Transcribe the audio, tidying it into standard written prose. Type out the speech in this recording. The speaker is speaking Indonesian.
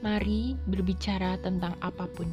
Mari berbicara tentang apapun.